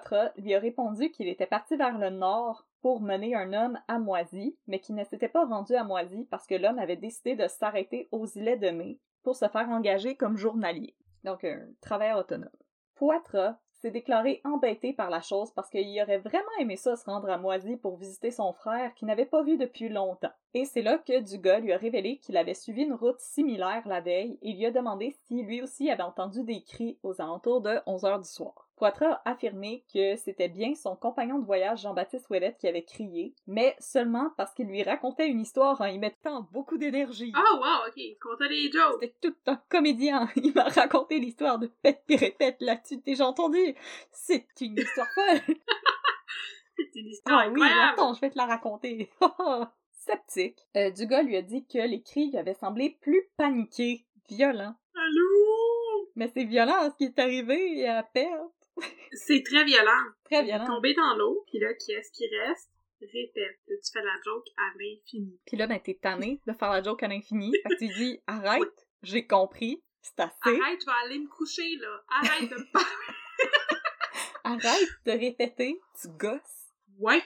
Poitras lui a répondu qu'il était parti vers le nord pour mener un homme à Moisie, mais qu'il ne s'était pas rendu à Moisie parce que l'homme avait décidé de s'arrêter aux îlets de Mai pour se faire engager comme journalier, donc un travailleur autonome. Poitras s'est déclaré embêté par la chose parce qu'il aurait vraiment aimé ça se rendre à Moisie pour visiter son frère qu'il n'avait pas vu depuis longtemps. Et c'est là que Dugas lui a révélé qu'il avait suivi une route similaire la veille et lui a demandé si lui aussi avait entendu des cris aux alentours de 11h du soir. Poitras a affirmé que c'était bien son compagnon de voyage Jean-Baptiste Ouellet qui avait crié, mais seulement parce qu'il lui racontait une histoire en y mettant beaucoup d'énergie. Ah, oh, wow, ok, il comptait les jokes. C'était tout un comédien. Il m'a raconté l'histoire de Pet pis Répète là-dessus, t'es déjà entendu? C'est une histoire folle. C'est une histoire incroyable. Ah oui, attends, je vais te la raconter. Sceptique, Dugas lui a dit que les cris lui avaient semblé plus paniqués, violents. Allô? Mais c'est violent ce qui est arrivé à Pet. C'est très violent. Très violent. Tomber dans l'eau, puis là, qu'est-ce qui reste? Répète. Là, tu fais la joke à l'infini. Puis là, ben, t'es tannée de faire la joke à l'infini. Fait que tu dis, arrête, oui. J'ai compris, c'est assez. Arrête, je vais aller me coucher, là. Arrête de me parler. Arrête de répéter, tu gosses. Ouais.